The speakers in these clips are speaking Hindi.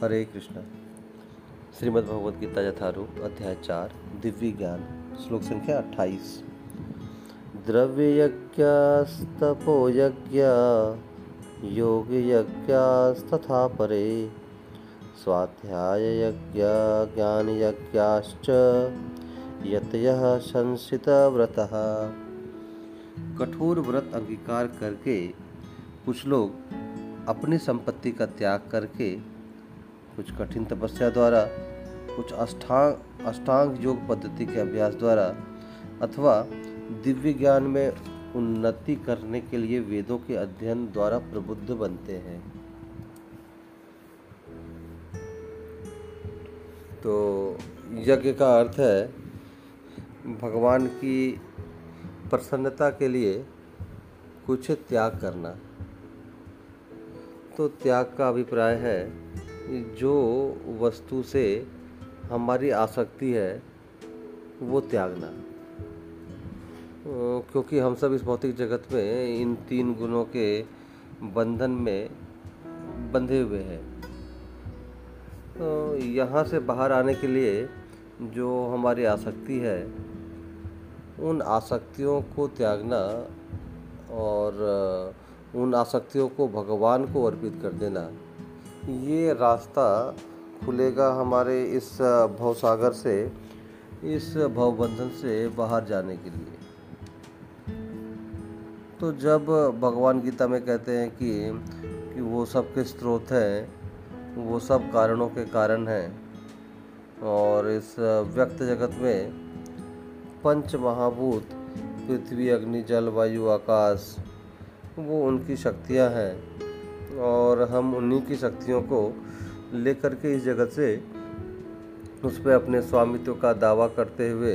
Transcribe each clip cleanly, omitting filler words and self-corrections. हरे कृष्ण। श्रीमद्भगवद्गीता यथारूप अध्याय 4 दिव्य ज्ञान श्लोक संख्या 28। द्रव्ययज्ञस्तपोयज्ञ योगयज्ञस्तथा परे स्वाध्याययज्ञ ज्ञानयज्ञाश्च यतयः संसितव्रतः। कठोर व्रत अंगीकार करके कुछ लोग अपनी संपत्ति का त्याग करके, कुछ कठिन तपस्या द्वारा, कुछ अष्टांग योग पद्धति के अभ्यास द्वारा अथवा दिव्य ज्ञान में उन्नति करने के लिए वेदों के अध्ययन द्वारा प्रबुद्ध बनते हैं। तो यज्ञ का अर्थ है भगवान की प्रसन्नता के लिए कुछ त्याग करना। तो त्याग का अभिप्राय है जो वस्तु से हमारी आसक्ति है वो त्यागना, क्योंकि हम सब इस भौतिक जगत में इन 3 गुणों के बंधन में बंधे हुए हैं। तो यहाँ से बाहर आने के लिए जो हमारी आसक्ति है उन आसक्तियों को त्यागना और उन आसक्तियों को भगवान को अर्पित कर देना, ये रास्ता खुलेगा हमारे इस भवसागर से, इस भवबंधन से बाहर जाने के लिए। तो जब भगवान गीता में कहते हैं कि वो सबके स्रोत हैं, वो सब कारणों के कारण हैं और इस व्यक्त जगत में 5 महाभूत पृथ्वी अग्नि जल वायु आकाश वो उनकी शक्तियाँ हैं और हम उन्हीं की शक्तियों को लेकर के इस जगत से उस पर अपने स्वामित्व का दावा करते हुए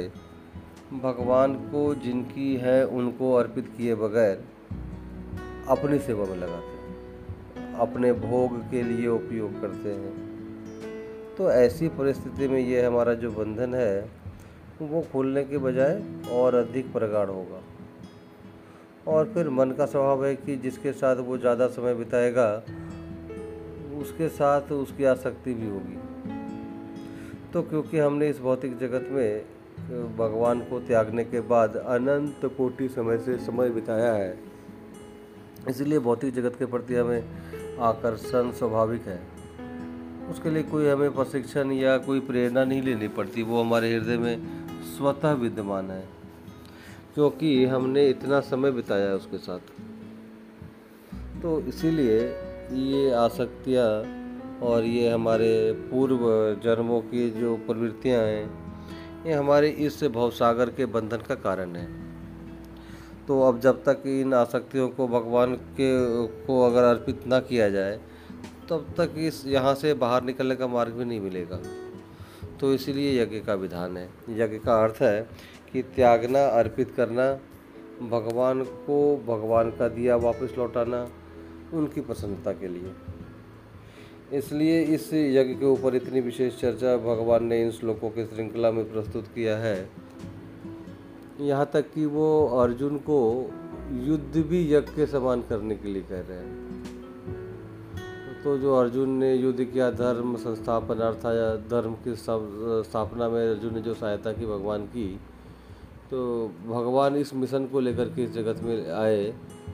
भगवान को जिनकी है उनको अर्पित किए बगैर अपनी सेवा में लगाते हैं, अपने भोग के लिए उपयोग करते हैं। तो ऐसी परिस्थिति में ये हमारा जो बंधन है वो खुलने के बजाय और अधिक प्रगाढ़ होगा। और फिर मन का स्वभाव है कि जिसके साथ वो ज़्यादा समय बिताएगा उसके साथ उसकी आसक्ति भी होगी। तो क्योंकि हमने इस भौतिक जगत में भगवान को त्यागने के बाद अनंत कोटि समय से समय बिताया है, इसलिए भौतिक जगत के प्रति हमें आकर्षण स्वाभाविक है। उसके लिए कोई हमें प्रशिक्षण या कोई प्रेरणा नहीं लेनी पड़ती, वो हमारे हृदय में स्वतः विद्यमान है क्योंकि हमने इतना समय बिताया है उसके साथ। तो इसीलिए ये आसक्तियाँ और ये हमारे पूर्व जन्मों की जो प्रवृत्तियाँ हैं ये हमारे इस भवसागर के बंधन का कारण है। तो अब जब तक इन आसक्तियों को भगवान के को अगर अर्पित ना किया जाए तब तक इस यहाँ से बाहर निकलने का मार्ग भी नहीं मिलेगा। तो इसीलिए यज्ञ का विधान है। यज्ञ का अर्थ है कि त्यागना, अर्पित करना, भगवान को भगवान का दिया वापस लौटाना उनकी प्रसन्नता के लिए। इसलिए इस यज्ञ के ऊपर इतनी विशेष चर्चा भगवान ने इन श्लोकों की श्रृंखला में प्रस्तुत किया है। यहाँ तक कि वो अर्जुन को युद्ध भी यज्ञ के समान करने के लिए कह रहे हैं। तो जो अर्जुन ने युद्ध किया धर्म संस्थापनार्थ या धर्म की स्थापना में अर्जुन ने जो सहायता की भगवान की, तो भगवान इस मिशन को लेकर के इस जगत में आए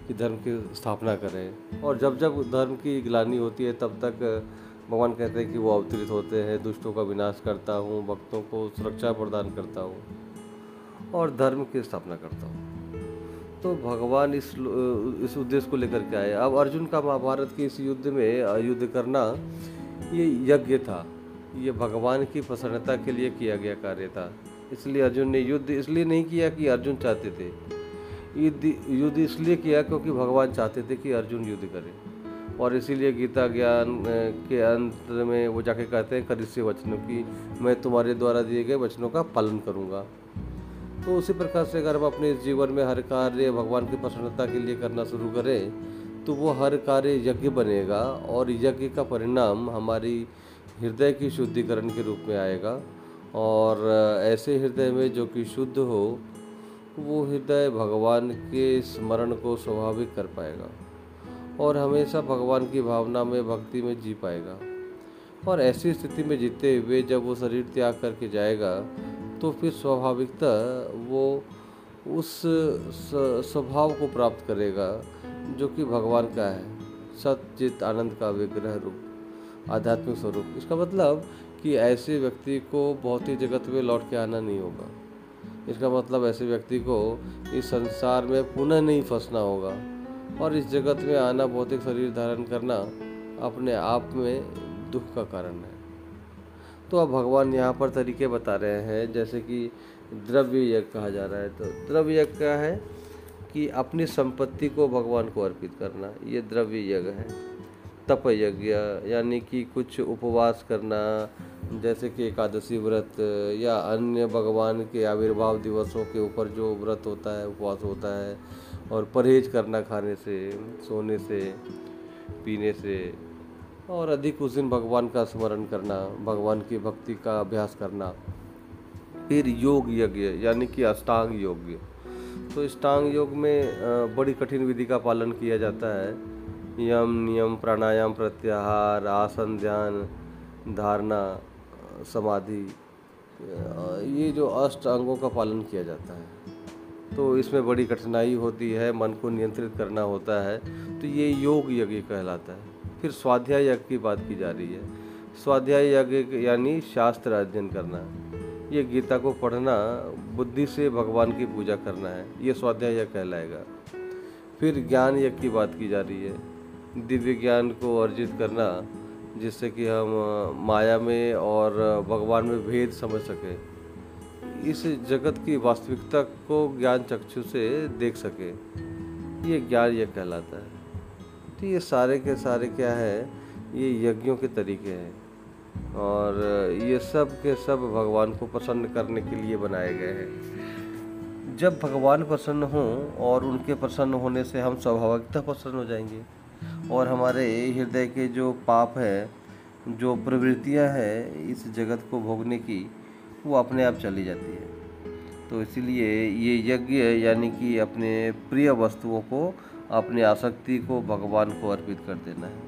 कि धर्म की स्थापना करें। और जब जब धर्म की ग्लानि होती है तब तक भगवान कहते हैं कि वो अवतरित होते हैं, दुष्टों का विनाश करता हूँ, भक्तों को सुरक्षा प्रदान करता हूँ और धर्म की स्थापना करता हूँ। तो भगवान इस उद्देश्य को लेकर के आए। अब अर्जुन का महाभारत के इस युद्ध में युद्ध करना ये यज्ञ था, ये भगवान की प्रसन्नता के लिए किया गया कार्य था। इसलिए अर्जुन ने युद्ध इसलिए नहीं किया कि अर्जुन चाहते थे, युद्ध इसलिए किया क्योंकि भगवान चाहते थे कि अर्जुन युद्ध करे। और इसीलिए गीता ज्ञान के अंत में वो जाके कहते हैं करिष्य वचनों की, मैं तुम्हारे द्वारा दिए गए वचनों का पालन करूँगा। तो उसी प्रकार से अगर हम अपने जीवन में हर कार्य भगवान की प्रसन्नता के लिए करना शुरू करें तो वो हर कार्य यज्ञ बनेगा और यज्ञ का परिणाम हमारी हृदय की शुद्धिकरण के रूप में आएगा। और ऐसे हृदय में जो कि शुद्ध हो वो हृदय भगवान के स्मरण को स्वाभाविक कर पाएगा और हमेशा भगवान की भावना में भक्ति में जी पाएगा। और ऐसी स्थिति में जीते हुए जब वो शरीर त्याग करके जाएगा तो फिर स्वाभाविकता वो उस स्वभाव को प्राप्त करेगा जो कि भगवान का है, सच्चित आनंद का विग्रह रूप आध्यात्मिक स्वरूप। इसका मतलब कि ऐसे व्यक्ति को भौतिक जगत में लौट के आना नहीं होगा। इसका मतलब ऐसे व्यक्ति को इस संसार में पुनः नहीं फंसना होगा और इस जगत में आना, भौतिक शरीर धारण करना अपने आप में दुख का कारण है। तो अब भगवान यहाँ पर तरीके बता रहे हैं, जैसे कि द्रव्य यज्ञ कहा जा रहा है। तो द्रव्य यज्ञ क्या है कि अपनी संपत्ति को भगवान को अर्पित करना, ये द्रव्य यज्ञ है। तप यज्ञ यानी कि कुछ उपवास करना, जैसे कि एकादशी व्रत या अन्य भगवान के आविर्भाव दिवसों के ऊपर जो व्रत होता है, उपवास होता है, और परहेज करना खाने से, सोने से, पीने से, और अधिक उस दिन भगवान का स्मरण करना, भगवान की भक्ति का अभ्यास करना। फिर योग यज्ञ यानी कि अष्टांग योग। तो अष्टांग योग में बड़ी कठिन विधि का पालन किया जाता है। यम, नियम, प्राणायाम, प्रत्याहार, आसन, ध्यान, धारणा, समाधि, ये जो अष्टांगों का पालन किया जाता है तो इसमें बड़ी कठिनाई होती है, मन को नियंत्रित करना होता है। तो ये योग यज्ञ कहलाता है। फिर स्वाध्याय यज्ञ की बात की जा रही है। स्वाध्याय यज्ञ यानी शास्त्र अध्ययन करना, ये गीता को पढ़ना, बुद्धि से भगवान की पूजा करना है, ये स्वाध्याय यज्ञ कहलाएगा। फिर ज्ञान यज्ञ की बात की जा रही है, दिव्य ज्ञान को अर्जित करना जिससे कि हम माया में और भगवान में भेद समझ सकें, इस जगत की वास्तविकता को ज्ञान चक्षु से देख सकें, ये ज्ञान यज्ञ कहलाता है। तो ये सारे के सारे क्या है, ये यज्ञों के तरीके हैं और ये सब के सब भगवान को प्रसन्न करने के लिए बनाए गए हैं। जब भगवान प्रसन्न हों और उनके प्रसन्न होने से हम स्वाभाविकता प्रसन्न हो जाएंगे और हमारे हृदय के जो पाप है, जो प्रवृत्तियां हैं इस जगत को भोगने की, वो अपने आप चली जाती है। तो इसीलिए ये यज्ञ यानी कि अपने प्रिय वस्तुओं को, अपनी आसक्ति को भगवान को अर्पित कर देना है,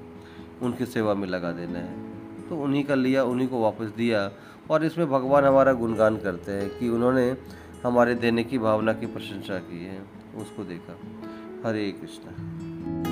उनकी सेवा में लगा देना है। तो उन्हीं का लिया, उन्हीं को वापस दिया, और इसमें भगवान हमारा गुणगान करते हैं कि उन्होंने हमारे देने की भावना की प्रशंसा की है, उसको देखा। हरे कृष्णा।